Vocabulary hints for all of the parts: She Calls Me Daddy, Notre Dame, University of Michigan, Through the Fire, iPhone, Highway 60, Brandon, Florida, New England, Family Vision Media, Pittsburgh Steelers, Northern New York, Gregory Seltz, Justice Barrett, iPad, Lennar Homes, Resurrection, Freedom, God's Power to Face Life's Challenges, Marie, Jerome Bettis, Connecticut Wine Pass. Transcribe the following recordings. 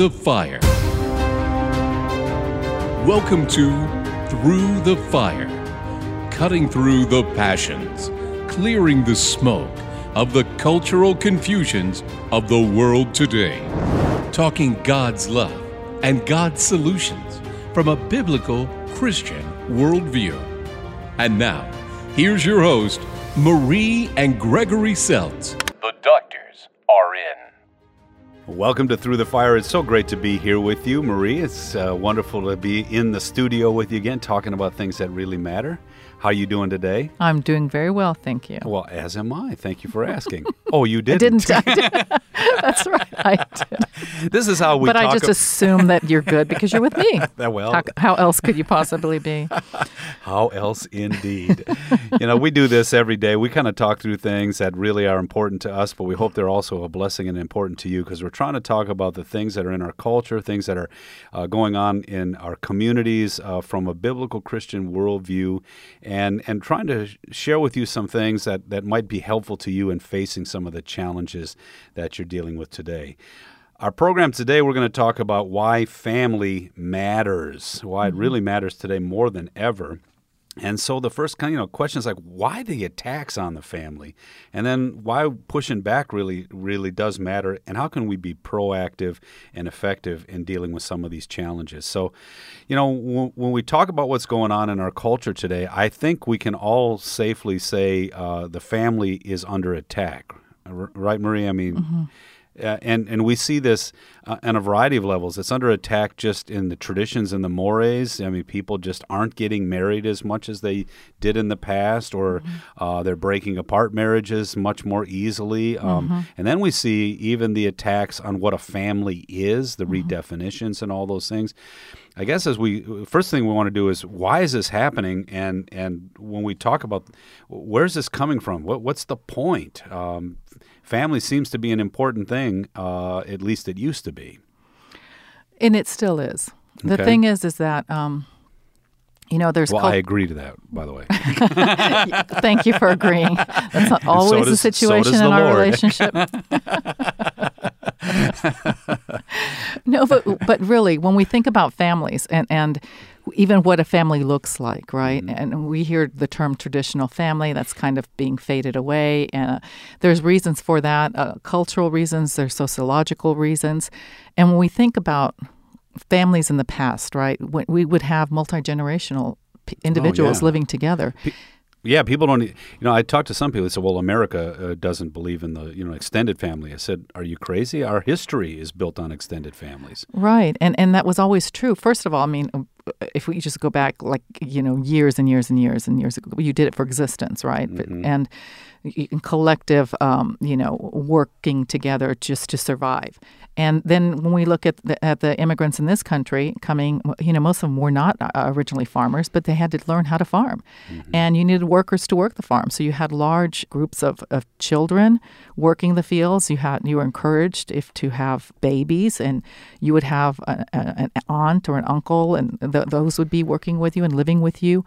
the Fire. Welcome to Through the Fire, cutting through the passions, clearing the smoke of the cultural confusions of the world today, talking God's love and God's solutions from a biblical Christian worldview. And now, here's your host, Marie and Gregory Seltz. The doctors are in. Welcome to Through the Fire. It's so great to be here with you, Marie. It's wonderful to be in the studio with you again, talking about things that really matter. How are you doing today? I'm doing very well, thank you. Well, as am I. Thank you for asking. Oh, you didn't. I didn't. That's right, I did. This is how we talk. But I just assume that you're good because you're with me. Well, how else could you possibly be? How else indeed. You know, we do this every day. We kind of talk through things that really are important to us, but we hope they're also a blessing and important to you, because we're trying to talk about the things that are in our culture, things that are going on in our communities from a biblical Christian worldview, and trying to share with you some things that might be helpful to you in facing some of the challenges that you're dealing with today. Our program today, we're going to talk about why family matters, why it really matters today more than ever. And so the first kind of question is like, why the attacks on the family? And then why pushing back really, really does matter, and how can we be proactive and effective in dealing with some of these challenges? So, you know, when we talk about what's going on in our culture today, I think we can all safely say the family is under attack. Right, Marie? I mean... Mm-hmm. And we see this on a variety of levels. It's under attack just in the traditions and the mores. I mean, people just aren't getting married as much as they did in the past, or they're breaking apart marriages much more easily. And then we see even the attacks on what a family is, the redefinitions and all those things. I guess first thing we want to do is, why is this happening? And when we talk about where's this coming from, what's the point? Family seems to be an important thing, at least it used to be. And it still is. The thing is that, you know, there's... Well, I agree to that, by the way. Thank you for agreeing. That's not always the situation in our relationship. No, but really, when we think about families and even what a family looks like, right? Mm-hmm. And we hear the term traditional family, that's kind of being faded away. And there's reasons for that, cultural reasons, there's sociological reasons. And when we think about families in the past, right, we would have multi-generational individuals living together. Yeah, people don't, you know, I talked to some people who said, well, America doesn't believe in the, you know, extended family. I said, are you crazy? Our history is built on extended families. Right, and that was always true. First of all, I mean, if we just go back, like, you know, years and years and years and years ago, you did it for existence, right? Mm-hmm. And collective, you know, working together just to survive. And then when we look at the immigrants in this country coming, you know, most of them were not originally farmers, but they had to learn how to farm. Mm-hmm. And you needed workers to work the farm. So you had large groups of children working the fields. You were encouraged to have babies, and you would have an aunt or an uncle, and those would be working with you and living with you.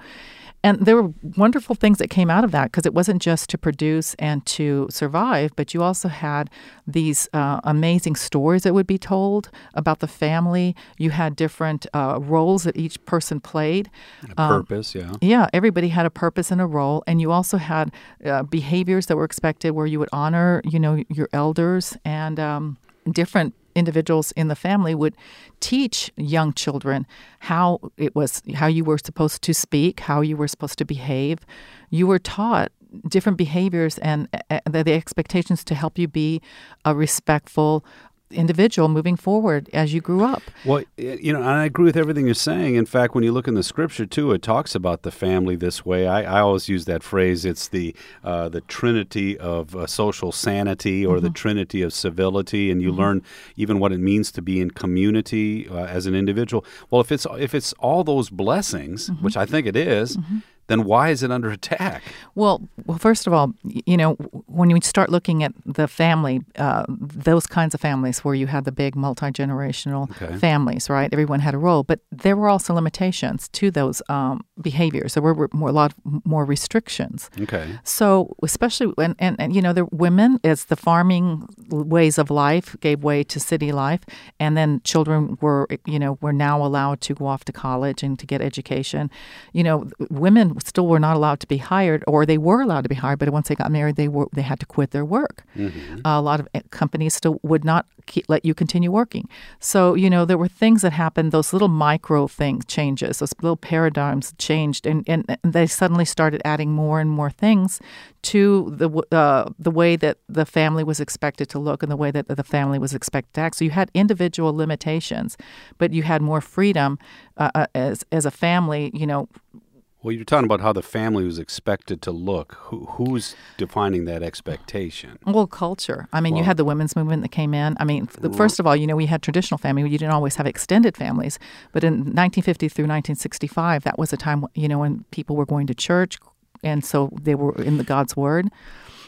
And there were wonderful things that came out of that, because it wasn't just to produce and to survive, but you also had these amazing stories that would be told about the family. You had different roles that each person played. A purpose, yeah. Yeah, everybody had a purpose and a role. And you also had behaviors that were expected, where you would honor, you know, your elders, and different individuals in the family would teach young children how you were supposed to speak, how you were supposed to behave. You were taught different behaviors and the expectations to help you be a respectful individual moving forward as you grew up. Well, you know, and I agree with everything you're saying. In fact, when you look in the scripture too, it talks about the family this way. I always use that phrase. It's the trinity of social sanity, or the trinity of civility, and you learn even what it means to be in community as an individual. Well, if it's all those blessings, which I think it is, then why is it under attack? Well, first of all, you know, when you start looking at the family, those kinds of families where you had the big multi-generational families, right? Everyone had a role, but there were also limitations to those behaviors. There were more, a lot more restrictions. Okay. So especially, and you know, the women, as the farming ways of life gave way to city life, and then children were now allowed to go off to college and to get education. You know, women still were not allowed to be hired, or they were allowed to be hired, but once they got married, they had to quit their work. Mm-hmm. A lot of companies still would not let you continue working. So, you know, there were things that happened, those little micro things, changes, those little paradigms changed, and they suddenly started adding more and more things to the way that the family was expected to look and the way that the family was expected to act. So you had individual limitations, but you had more freedom as a family, you know. Well, you're talking about how the family was expected to look. Who's defining that expectation? Well, culture. I mean, you had the women's movement that came in. I mean, first of all, you know, we had traditional family. You didn't always have extended families. But in 1950 through 1965, that was a time, you know, when people were going to church, and so they were in the God's Word.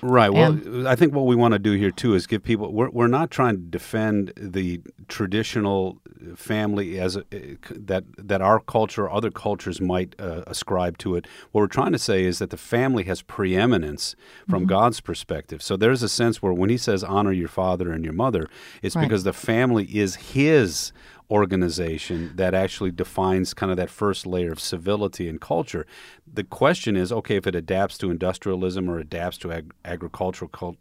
Right. Well, I think what we want to do here, too, is give people, we're not trying to defend the traditional family as that our culture or other cultures might ascribe to it. What we're trying to say is that the family has preeminence from mm-hmm. God's perspective. So there's a sense where when he says honor your father and your mother, it's because the family is his organization that actually defines kind of that first layer of civility and culture. The question is, okay, if it adapts to industrialism or adapts to agricultural culture,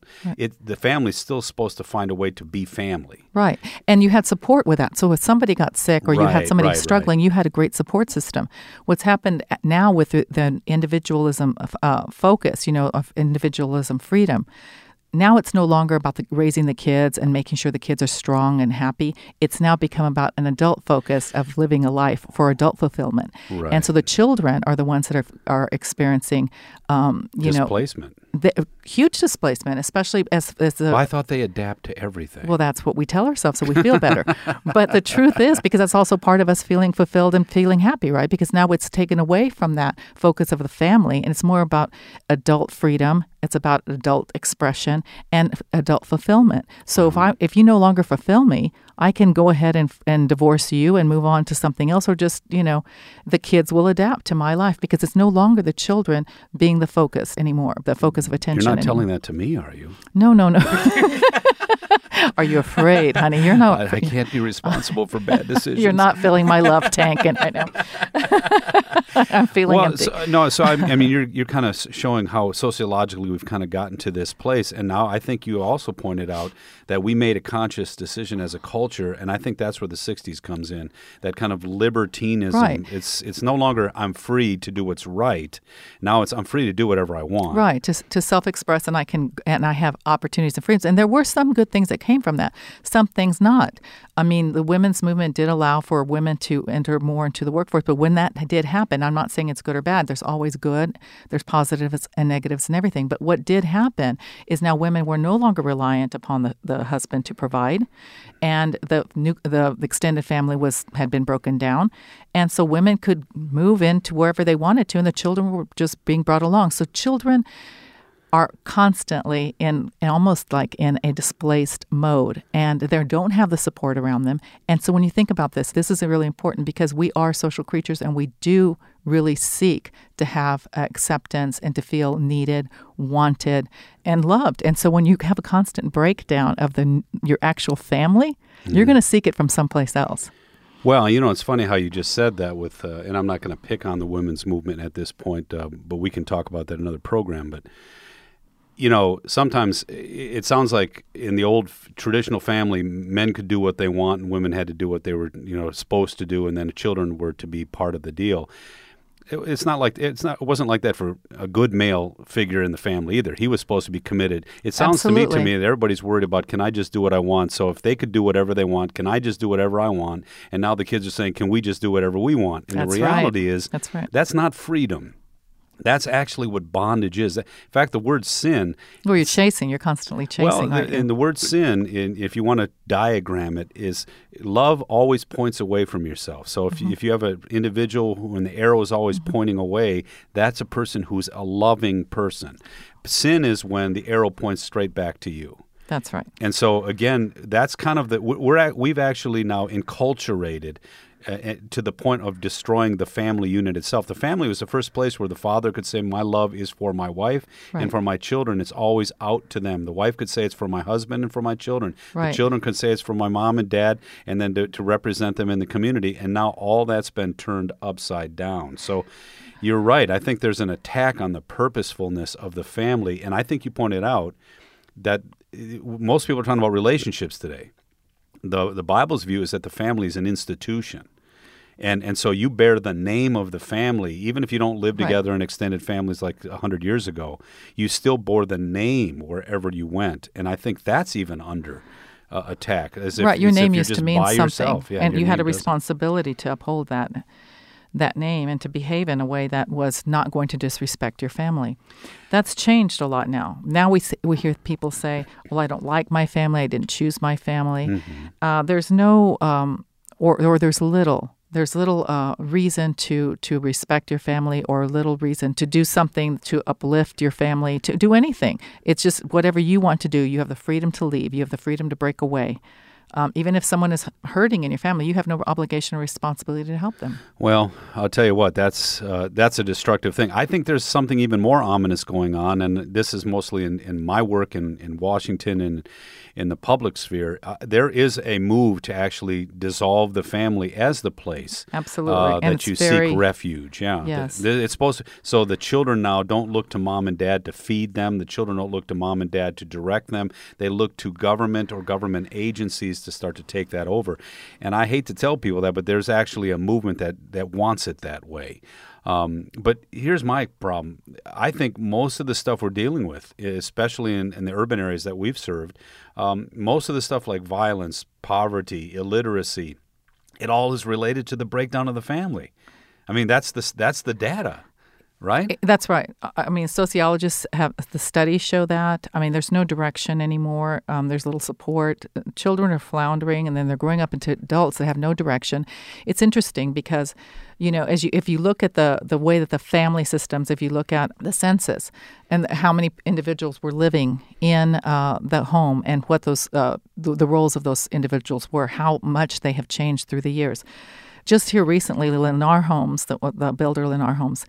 the family's still supposed to find a way to be family. Right. And you had support with that. So if somebody got sick or you had somebody struggling, you had a great support system. What's happened now with the individualism focus, you know, of individualism freedom, now it's no longer about raising the kids and making sure the kids are strong and happy. It's now become about an adult focus of living a life for adult fulfillment. Right. And so the children are the ones that are experiencing, displacement. Huge displacement, especially as the... Well, I thought they adapt to everything. Well, that's what we tell ourselves, so we feel better. But the truth is, because that's also part of us feeling fulfilled and feeling happy, right? Because now it's taken away from that focus of the family, and it's more about adult freedom. It's about adult expression and adult fulfillment. So mm-hmm. if you no longer fulfill me, I can go ahead and divorce you and move on to something else, or just, you know, the kids will adapt to my life, because it's no longer the children being the focus anymore, the focus of attention. You're not telling that to me, are you? No. Are you afraid, honey? You're not. I can't be responsible for bad decisions. You're not filling my love tank, and I know. I'm feeling empty. You're kind of showing how sociologically we've kind of gotten to this place, and now I think you also pointed out that we made a conscious decision as a culture, and I think that's where the 60s comes in, that kind of libertinism. Right. It's no longer I'm free to do what's right. Now it's I'm free to do whatever I want. Right, to self-express, and I have opportunities and freedoms. And there were some good things that came from that, some things not. I mean, the women's movement did allow for women to enter more into the workforce, but when that did happen, I'm not saying it's good or bad. There's always good. There's positives and negatives and everything. But what did happen is now women were no longer reliant upon the husband to provide, and the extended family had been broken down. And so women could move into wherever they wanted to, and the children were just being brought along. So children are constantly in almost like in a displaced mode, and they don't have the support around them. And so when you think about this is really important, because we are social creatures, and we do really seek to have acceptance and to feel needed, wanted, and loved. And so when you have a constant breakdown of your actual family, you're going to seek it from someplace else. Well, you know, it's funny how you just said that with, and I'm not going to pick on the women's movement at this point, but we can talk about that in another program, but... You know, sometimes it sounds like in the old traditional family, men could do what they want and women had to do what they were, you know, supposed to do, and then the children were to be part of the deal. It wasn't like that for a good male figure in the family either. He was supposed to be committed. It sounds to me that everybody's worried about, can I just do what I want? So if they could do whatever they want, can I just do whatever I want? And now the kids are saying, can we just do whatever we want? And the reality is that's not freedom. That's actually what bondage is. In fact, the word sin... Well, you're chasing. You're constantly chasing, aren't you? And the word sin, if you want to diagram it, is love always points away from yourself. So if you have an individual when the arrow is always pointing away, that's a person who's a loving person. Sin is when the arrow points straight back to you. That's right. And so, again, that's kind of the... We've actually now enculturated... to the point of destroying the family unit itself. The family was the first place where the father could say, my love is for my wife and for my children. It's always out to them. The wife could say it's for my husband and for my children. Right. The children could say it's for my mom and dad, and then to represent them in the community. And now all that's been turned upside down. So you're right. I think there's an attack on the purposefulness of the family. And I think you pointed out that most people are talking about relationships today. The Bible's view is that the family is an institution. And so you bear the name of the family, even if you don't live together in extended families like 100 years ago, you still bore the name wherever you went. And I think that's even under attack. As if, your name used to mean something, and you had a responsibility to uphold that name and to behave in a way that was not going to disrespect your family. That's changed a lot now. Now we hear people say, well, I don't like my family, I didn't choose my family. There's no, or there's little reason to respect your family, or little reason to do something to uplift your family, to do anything. It's just whatever you want to do. You have the freedom to leave. You have the freedom to break away. Even if someone is hurting in your family, you have no obligation or responsibility to help them. Well, I'll tell you what, that's a destructive thing. I think there's something even more ominous going on, and this is mostly in my work in Washington and in the public sphere. There is a move to actually dissolve the family as the place that you seek refuge. Yeah, yes. It's supposed to, so the children now don't look to mom and dad to feed them. The children don't look to mom and dad to direct them. They look to government or government agencies to start to take that over. And I hate to tell people that, but there's actually a movement that wants it that way. But here's my problem. I think most of the stuff we're dealing with, especially in the urban areas that we've served, most of the stuff like violence, poverty, illiteracy, it all is related to the breakdown of the family. I mean, that's the data. Right? That's right. I mean, sociologists have the studies show that. I mean, there's no direction anymore. There's little support. Children are floundering, and then they're growing up into adults that have no direction. It's interesting because, you know, if you look at the way that the family systems, if you look at the census and how many individuals were living in the home and what those the roles of those individuals were, how much they have changed through the years. Just here recently, Lennar Homes, the builder Lennar Homes,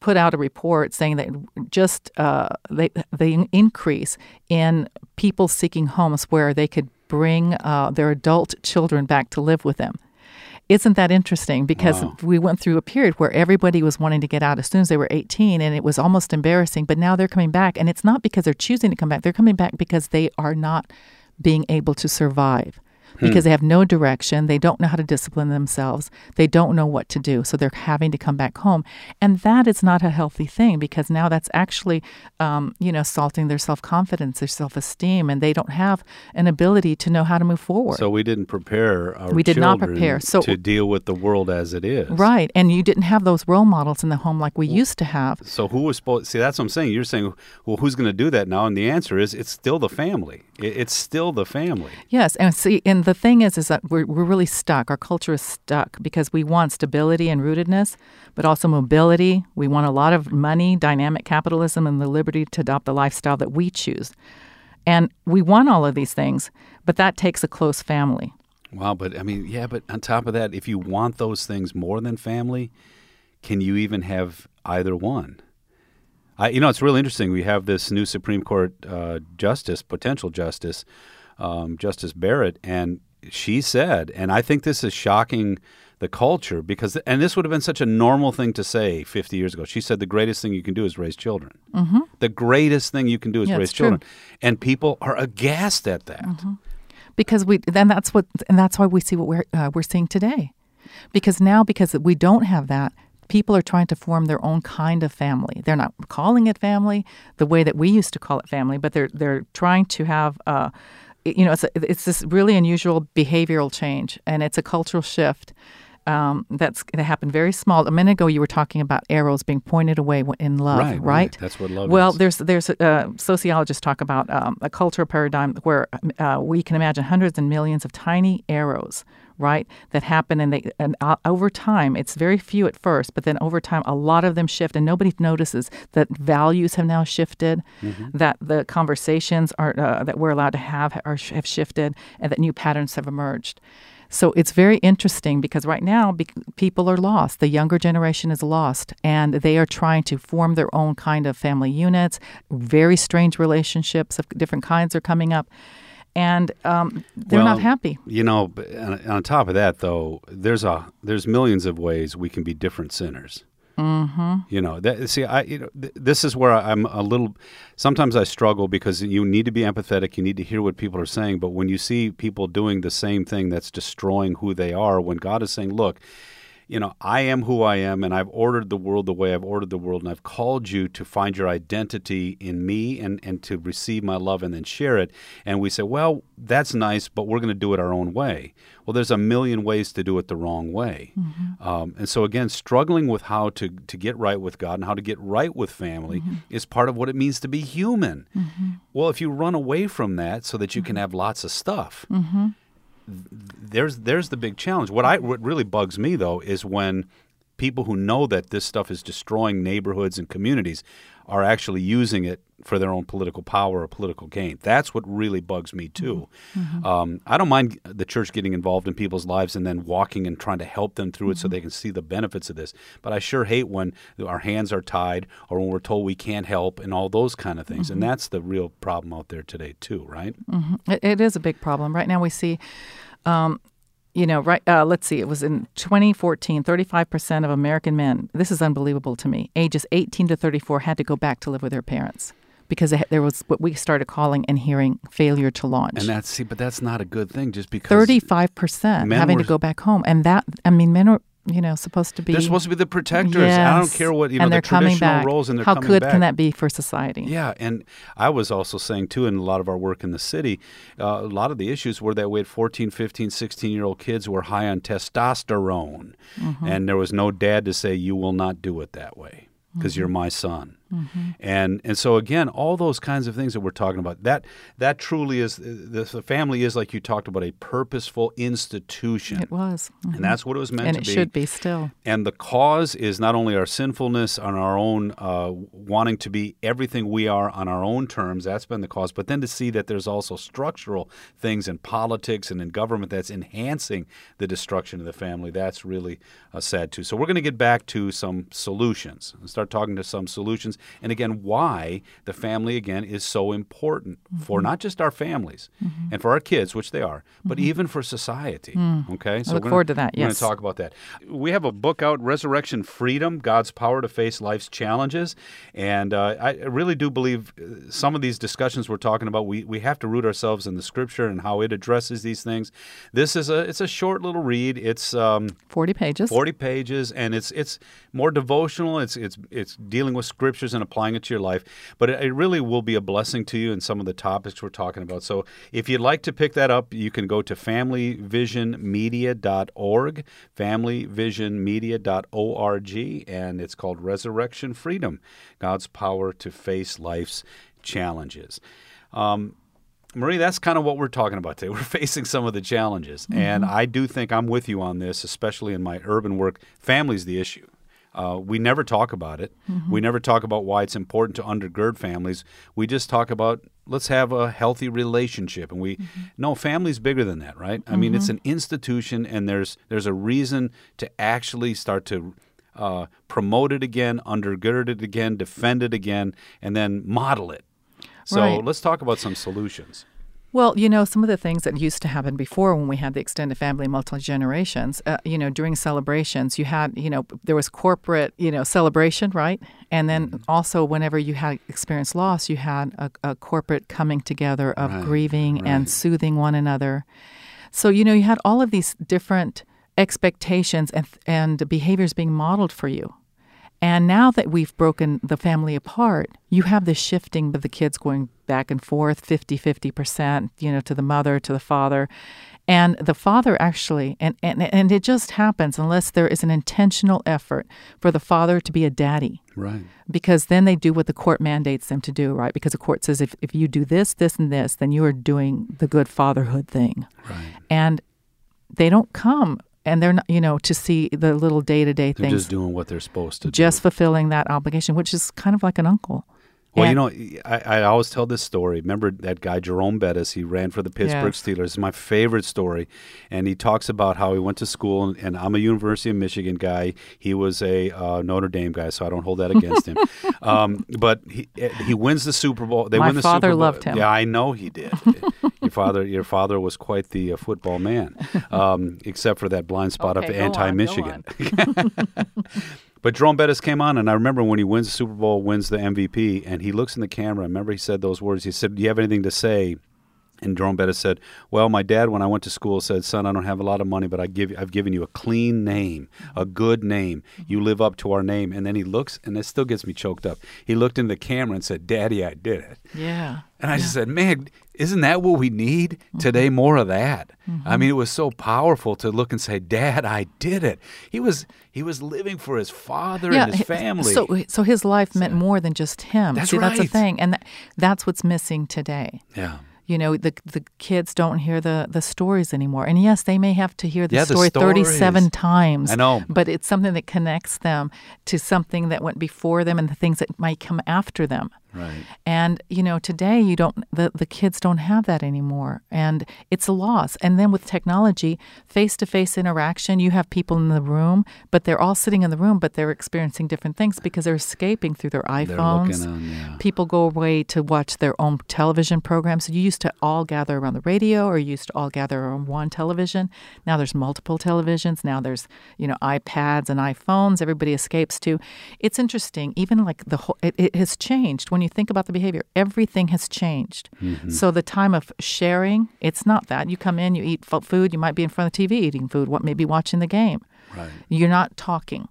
put out a report saying that just the increase in people seeking homes where they could bring their adult children back to live with them. Isn't that interesting? Because we went through a period where everybody was wanting to get out as soon as they were 18, and it was almost embarrassing. But now they're coming back, and it's not because they're choosing to come back. They're coming back because they are not being able to survive. Because they have no direction, they don't know how to discipline themselves, they don't know what to do, so they're having to come back home. And that is not a healthy thing, because now that's actually, assaulting their self-confidence, their self-esteem, and they don't have an ability to know how to move forward. So we didn't prepare our children to deal with the world as it is. Right, and you didn't have those role models in the home like we used to have. So who was supposed... See, that's what I'm saying. You're saying, well, who's going to do that now? And the answer is, it's still the family. It's still the family. Yes, and see... And the thing is that we're really stuck. Our culture is stuck because we want stability and rootedness, but also mobility. We want a lot of money, dynamic capitalism, and the liberty to adopt the lifestyle that we choose. And we want all of these things, but that takes a close family. Wow, but I mean, yeah, but on top of that, if you want those things more than family, can you even have either one? It's really interesting. We have this new Supreme Court Justice Barrett, and she said, and I think this is shocking the culture, because, and this would have been such a normal thing to say 50 years ago. She said the greatest thing you can do is raise children. Mm-hmm. The greatest thing you can do is raise children. True. And people are aghast at that. Mm-hmm. Because that's why we see what we're seeing today. Because we don't have that, people are trying to form their own kind of family. They're not calling it family the way that we used to call it family, but they're trying to have, it's this really unusual behavioral change, and it's a cultural shift. That's going to happen very small. A minute ago, you were talking about arrows being pointed away in love, right? That's what love is. There's sociologists talk about a cultural paradigm where we can imagine hundreds and millions of tiny arrows, right, that happen, and over time, it's very few at first, but then over time, a lot of them shift, and nobody notices that values have now shifted, mm-hmm. that the conversations are that we're allowed to have shifted, and that new patterns have emerged. So it's very interesting because right now people are lost. The younger generation is lost, and they are trying to form their own kind of family units. Very strange relationships of different kinds are coming up, and they're not happy. You know, on top of that, though, there's millions of ways we can be different sinners. Mm-hmm. You know, this is where I'm a little. Sometimes I struggle because you need to be empathetic. You need to hear what people are saying. But when you see people doing the same thing that's destroying who they are, when God is saying, "Look, you know, I am who I am, and I've ordered the world the way I've ordered the world, and I've called you to find your identity in me and to receive my love and then share it." And we say, well, that's nice, but we're going to do it our own way. Well, there's a million ways to do it the wrong way. Mm-hmm. And so, again, struggling with how to get right with God and how to get right with family mm-hmm. is part of what it means to be human. Mm-hmm. Well, if you run away from that so that you mm-hmm. can have lots of stuff— mm-hmm. There's the big challenge. What really bugs me, though, is when people who know that this stuff is destroying neighborhoods and communities are actually using it for their own political power or political gain. That's what really bugs me, too. Mm-hmm. I don't mind the church getting involved in people's lives and then walking and trying to help them through it mm-hmm. so they can see the benefits of this. But I sure hate when our hands are tied or when we're told we can't help and all those kind of things. Mm-hmm. And that's the real problem out there today, too, right? Mm-hmm. It is a big problem. Right now we see... let's see, it was in 2014, 35% of American men, this is unbelievable to me, ages 18 to 34 had to go back to live with their parents because there was what we started calling and hearing failure to launch. And but that's not a good thing just because... 35% having to go back home. And that, I mean, men are... supposed to be... They're supposed to be the protectors. Yes. I don't care what, the traditional roles, and they're coming back. How good can that be for society? Yeah, and I was also saying, too, in a lot of our work in the city, a lot of the issues were that we had 14, 15, 16-year-old kids who were high on testosterone, mm-hmm. and there was no dad to say, you will not do it that way because mm-hmm. you're my son. Mm-hmm. And so, again, all those kinds of things that we're talking about, that truly is, the family is, like you talked about, a purposeful institution. It was. Mm-hmm. And that's what it was meant to be. And it should be still. And the cause is not only our sinfulness on our own, wanting to be everything we are on our own terms, that's been the cause, but then to see that there's also structural things in politics and in government that's enhancing the destruction of the family, that's really sad, too. So we're going to get back to some solutions and start talking to some solutions. And again, why the family, again, is so important mm-hmm. for not just our families mm-hmm. and for our kids, which they are, but mm-hmm. even for society. Mm. Okay, so I look forward to that, yes. We're going to talk about that. We have a book out, Resurrection, Freedom, God's Power to Face Life's Challenges. And I really do believe some of these discussions we're talking about, we have to root ourselves in the Scripture and how it addresses these things. This is a short little read. It's 40 pages. 40 pages, and it's more devotional. It's dealing with Scriptures and applying it to your life, but it really will be a blessing to you in some of the topics we're talking about. So if you'd like to pick that up, you can go to familyvisionmedia.org, familyvisionmedia.org, and it's called Resurrection Freedom, God's Power to Face Life's Challenges. Marie, that's kind of what we're talking about today. We're facing some of the challenges, mm-hmm. and I do think I'm with you on this, especially in my urban work. Family's the issue. We never talk about it. Mm-hmm. We never talk about why it's important to undergird families. We just talk about, let's have a healthy relationship. And mm-hmm. no, family's bigger than that, right? Mm-hmm. I mean, it's an institution, and there's a reason to actually start to promote it again, undergird it again, defend it again, and then model it. So Let's talk about some solutions. Well, some of the things that used to happen before when we had the extended family, multi-generations, during celebrations, you had, there was corporate, celebration, right? And then mm-hmm. also whenever you had experienced loss, you had a corporate coming together of grieving and soothing one another. So, you had all of these different expectations and behaviors being modeled for you. And now that we've broken the family apart, you have this shifting of the kids going back and forth, 50-50%, to the mother, to the father. And the father actually, and it just happens unless there is an intentional effort for the father to be a daddy. Right. Because then they do what the court mandates them to do, right? Because the court says if you do this, this, and this, then you are doing the good fatherhood thing. Right. And they don't come. And they're not, to see the little day-to-day things. They're just doing what they're supposed to do. Just fulfilling that obligation, which is kind of like an uncle. Well, I always tell this story. Remember that guy, Jerome Bettis, he ran for the Pittsburgh Steelers. It's my favorite story. And he talks about how he went to school, and I'm a University of Michigan guy. He was a Notre Dame guy, so I don't hold that against him. But he wins the Super Bowl. They win the Super Bowl. My father loved him. Yeah, I know he did. Your father was quite the football man, except for that blind spot of anti-Michigan. But Jerome Bettis came on, and I remember when he wins the Super Bowl, wins the MVP, and he looks in the camera. I remember he said those words. He said, "Do you have anything to say?" And Jerome Bettis said, "Well, my dad, when I went to school, said, 'Son, I don't have a lot of money, but I've given you a clean name, a good name. You live up to our name.'" And then he looks, and it still gets me choked up. He looked in the camera and said, "Daddy, I did it." Yeah. And I just said, "Man, isn't that what we need today? More of that." Mm-hmm. I mean, it was so powerful to look and say, "Dad, I did it." He was living for his father and his family. So his life meant more than just him. That's right. That's the thing, and that's what's missing today. Yeah. The kids don't hear the stories anymore. And yes, they may have to hear the story 37 times. I know. But it's something that connects them to something that went before them and the things that might come after them. Right. And, today you don't, the kids don't have that anymore. And it's a loss. And then with technology, face-to-face interaction, you have people in the room, but they're all sitting in the room, but they're experiencing different things because they're escaping through their iPhones. They're looking on, people go away to watch their own television programs. So you used to all gather around the radio or you used to all gather around one television. Now there's multiple televisions. Now there's, iPads and iPhones everybody escapes to. It's interesting. Even like it has changed. When you think about the behavior, everything has changed. Mm-hmm. So the time of sharing, it's not that. You come in, you eat food, you might be in front of the TV eating food, maybe watching the game. Right. You're not talking.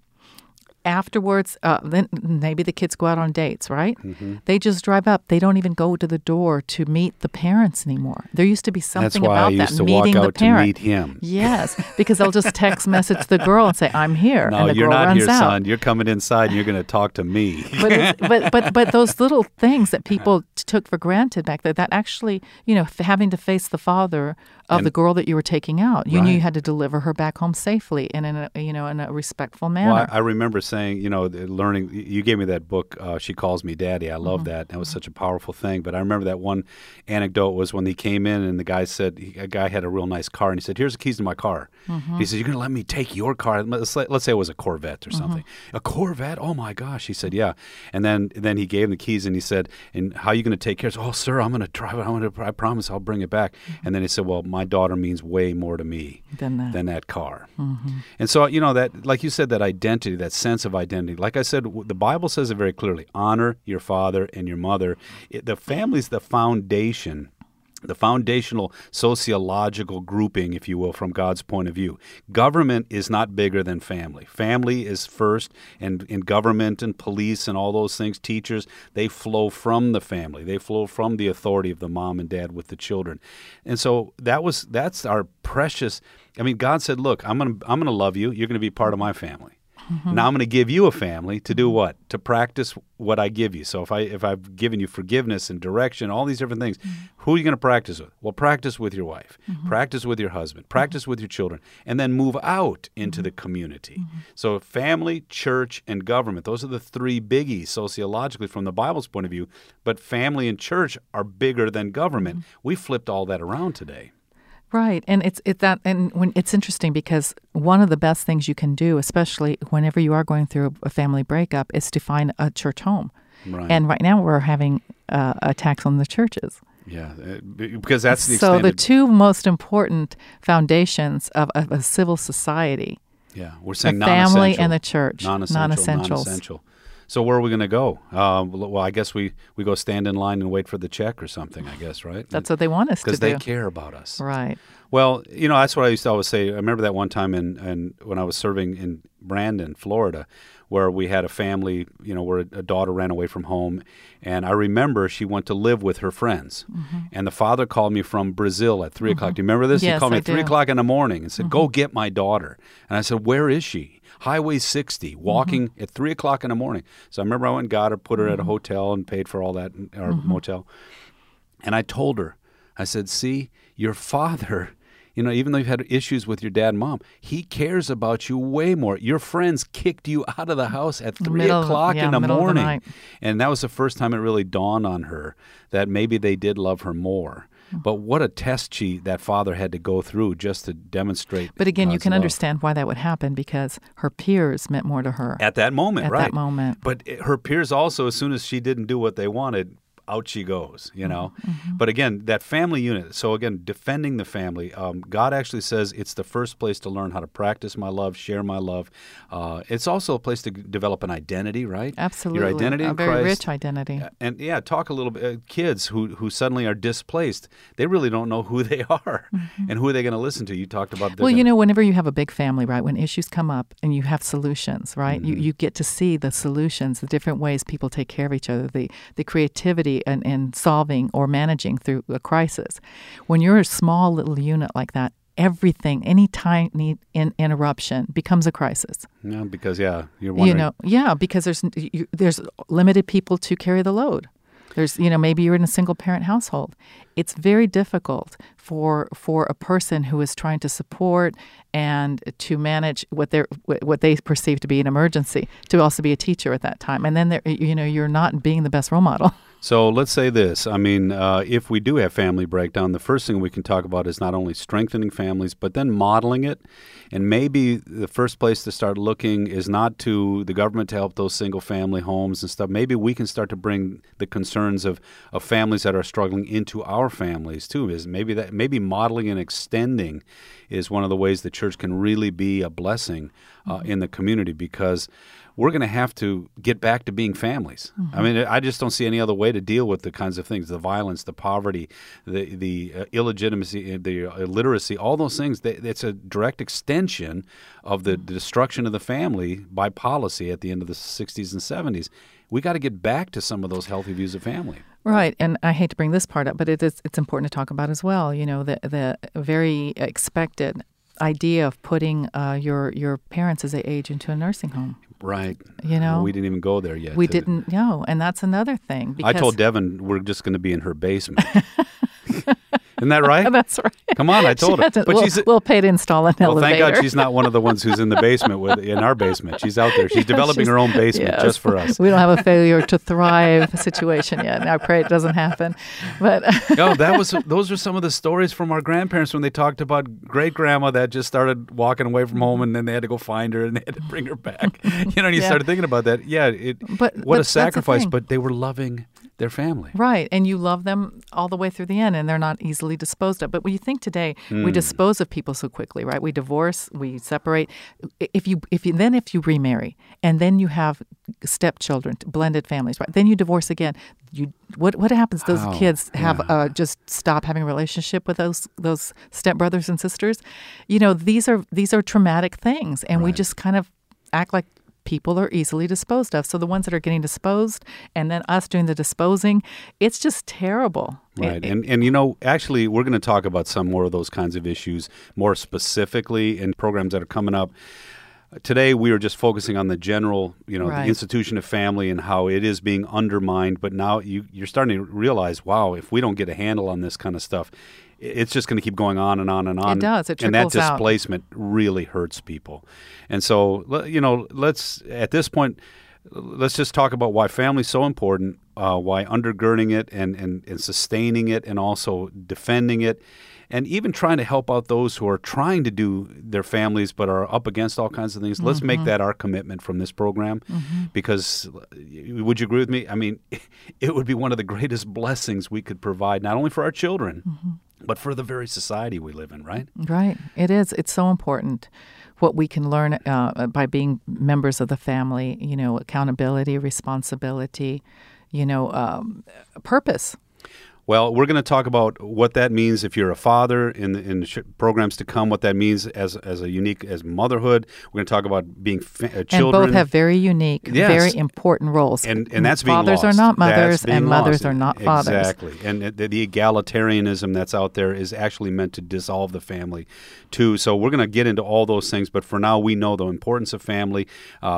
Afterwards, then maybe the kids go out on dates, right? Mm-hmm. They just drive up. They don't even go to the door to meet the parents anymore. There used to be something about that, meeting the parent. That's why I used to walk out to meet him. Yes, because they'll just text message the girl and say, "I'm here." No, and the girl runs out. "You're not here, son. You're coming inside and you're going to talk to me." But those little things that people took for granted back there, that actually, having to face the father of the girl that you were taking out. You knew you had to deliver her back home safely and in a respectful manner. Well, I remember saying, learning, you gave me that book, She Calls Me Daddy. I love that. That was such a powerful thing. But I remember that one anecdote was when he came in and the guy said, a guy had a real nice car and he said, "Here's the keys to my car." Mm-hmm. He said, "You're going to let me take your car?" Let's say it was a Corvette or something. Mm-hmm. "A Corvette? Oh my gosh." He said, "Yeah." And then he gave him the keys and he said, "And how are you going to take care of it?" "Oh, sir, I'm going to drive it. I promise I'll bring it back." Mm-hmm. And then he said, "Well, my daughter means way more to me than that car." Mm-hmm. And so, that, like you said, that identity, that sense of identity. Like I said, the Bible says it very clearly: honor your father and your mother. The family's the foundation, the foundational sociological grouping, if you will, from God's point of view. Government is not bigger than family. Family is first, and government and police and all those things, teachers, they flow from the family. They flow from the authority of the mom and dad with the children. And so that's our precious. I mean, God said, "Look, I'm going to love you. You're going to be part of my family." Mm-hmm. Now I'm going to give you a family to do what? To practice what I give you. So if I've given you forgiveness and direction, all these different things, who are you going to practice with? Well, practice with your wife, practice with your husband, practice with your children, and then move out into the community. Mm-hmm. So family, church, and government, those are the three biggies sociologically from the Bible's point of view, but family and church are bigger than government. Mm-hmm. We flipped all that around today. Right, and it's interesting because one of the best things you can do, especially whenever you are going through a family breakup, is to find a church home. Right. And right now we're having attacks on the churches. Yeah, because that's the extended... So the two most important foundations of a civil society. Yeah, we're saying the family and the church, non-essential. So where are we going to go? Well, I guess we go stand in line and wait for the check or something, I guess, right? That's what they want us to do. Because they care about us. Right. Well, that's what I used to always say. I remember that one time when I was serving in Brandon, Florida, where we had a family, you know, where a daughter ran away from home. And I remember she went to live with her friends. Mm-hmm. And the father called me from Brazil at 3 mm-hmm. o'clock. Do you remember this? Yes, he called me at 3 o'clock in the morning and said, mm-hmm. go get my daughter. And I said, where is she? Highway 60, walking mm-hmm. at 3 o'clock in the morning. So I remember I went and got her, put her mm-hmm. at a hotel and paid for all that, or mm-hmm. motel. And I told her, I said, see, your father, you know, even though you've had issues with your dad and mom, he cares about you way more. Your friends kicked you out of the house at 3 o'clock in the morning. And that was the first time it really dawned on her that maybe they did love her more. But what a test that father had to go through just to demonstrate. But again, God's you can love. Understand why that would happen, because her peers meant more to her. At that moment, right. At that moment. But her peers also, as soon as she didn't do what they wanted, out she goes, you know. Mm-hmm. But again, that family unit, so again, defending the family, God actually says it's the first place to learn how to practice my love, share my love. It's also a place to develop an identity, right? Absolutely. Your identity in Christ. A very rich identity. And yeah, talk a little bit, kids who suddenly are displaced, they really don't know who they are mm-hmm. and who are they going to listen to. You talked about Well, you know, whenever you have a big family, right, when issues come up and you have solutions, right, mm-hmm. you get to see the solutions, the different ways people take care of each other, the creativity, and solving or managing through a crisis. When you're a small little unit like that, everything, any tiny interruption becomes a crisis. Yeah, because you're wondering. You know, because there's limited people to carry the load. There's, you know, maybe you're in a single parent household. It's very difficult for a person who is trying to support and to manage what they perceive to be an emergency to also be a teacher at that time. And then, you know, you're not being the best role model. So let's say this. I mean, if we do have family breakdown, the first thing we can talk about is not only strengthening families, but then modeling it. And maybe the first place to start looking is not to the government to help those single family homes and stuff. Maybe we can start to bring the concerns of families that are struggling into our families too. Is maybe modeling and extending is one of the ways the church can really be a blessing in the community, because we're going to have to get back to being families. Mm-hmm. I mean, I just don't see any other way to deal with the kinds of things, the violence, the poverty, the illegitimacy, the illiteracy, all those things. It's a direct extension of the destruction of the family by policy at the end of the 60s and 70s. We got to get back to some of those healthy views of family. Right, and I hate to bring this part up, but it's important to talk about as well, you know, the very expected idea of putting your parents as they age into a nursing home. Right. You know? We didn't even go there yet. We didn't know, and that's another thing. I told Devin we're just going to be in her basement. Isn't that right? That's right. Come on, I told her. But we'll pay to install an elevator. Well, thank God she's not one of the ones who's in the basement, in our basement. She's out there. She's developing her own basement just for us. We don't have a failure to thrive situation yet, and I pray it doesn't happen. But those are some of the stories from our grandparents when they talked about great-grandma that just started walking away from home, and then they had to go find her, and they had to bring her back. You know, and you started thinking about that. Yeah, but a sacrifice, but they were loving their family. Right, and you love them all the way through the end, and they're not easily disposed of. But when you think today, we dispose of people so quickly, right? We divorce, we separate. If you remarry, and then you have stepchildren, blended families, right? Then you divorce again. What happens? Those kids have just stop having a relationship with those stepbrothers and sisters. You know, these are traumatic things, and we just kind of act like people are easily disposed of. So the ones that are getting disposed, and then us doing the disposing, it's just terrible. Right. And you know, actually, we're going to talk about some more of those kinds of issues more specifically in programs that are coming up. Today, we are just focusing on the general, you know, the institution of family and how it is being undermined. But now you're starting to realize, wow, if we don't get a handle on this kind of stuff, it's just going to keep going on and on and on. It does. It trickles out. And that displacement really hurts people. And so, you know, let's just talk about why family is so important, why undergirding it and sustaining it and also defending it, and even trying to help out those who are trying to do their families but are up against all kinds of things. Let's make that our commitment from this program, because would you agree with me? I mean, it would be one of the greatest blessings we could provide, not only for our children, but for the very society we live in, right? Right. It is. It's so important what we can learn by being members of the family, you know, accountability, responsibility, you know, purpose. Well, we're going to talk about what that means if you're a father in programs to come, what that means as motherhood. We're going to talk about being children. And both have very unique, very important roles. And that's being fathers lost. Fathers are not mothers, and mothers are not fathers. Exactly. And the egalitarianism that's out there is actually meant to dissolve the family, too. So we're going to get into all those things, but for now, we know the importance of family.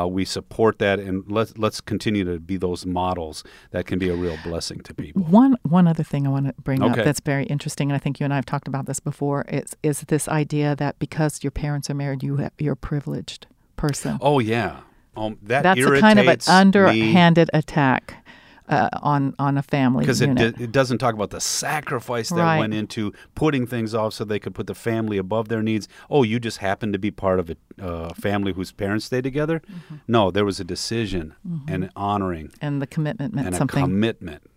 We support that, and let's continue to be those models that can be a real blessing to people. One other thing I want to bring up that's very interesting, and I think you and I have talked about this before, is this idea that because your parents are married, you're a privileged person. Oh, yeah. That's a kind of an underhanded attack on a family unit. Because it doesn't talk about the sacrifice that went into putting things off so they could put the family above their needs. Oh, you just happened to be part of a family whose parents stay together? Mm-hmm. No, there was a decision and honoring. And the commitment meant something. And a commitment.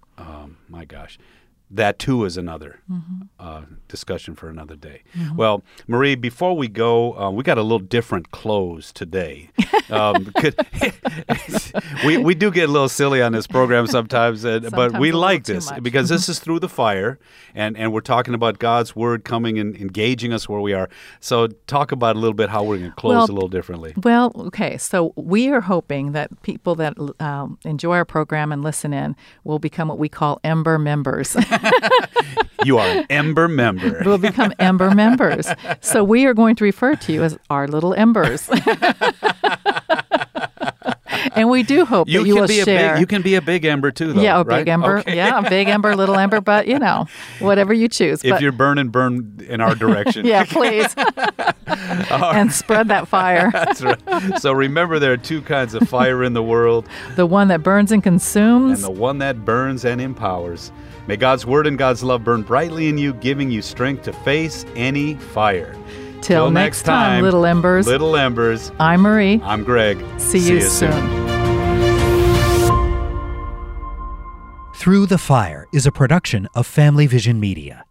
My gosh. That, too, is another discussion for another day. Mm-hmm. Well, Marie, before we go, we got a little different close today. We do get a little silly on this program sometimes, but we like this because this is Through the Fire, and we're talking about God's Word coming and engaging us where we are. So talk about a little bit how we're going to close a little differently. Well, okay, so we are hoping that people that enjoy our program and listen in will become what we call Ember members. You are an Ember member. We'll become Ember members. So we are going to refer to you as our little Embers. And we do hope that you will share. You can be a big Ember, too, though. Yeah, big Ember. Okay. Yeah, a big Ember, little Ember, but, whatever you choose. If you're burn in our direction. Yeah, please. And spread that fire. That's right. So remember, there are two kinds of fire in the world. The one that burns and consumes. And the one that burns and empowers. May God's Word and God's love burn brightly in you, giving you strength to face any fire. Till next time, little Embers. Little Embers. I'm Marie. I'm Greg. See you soon. Through the Fire is a production of Family Vision Media.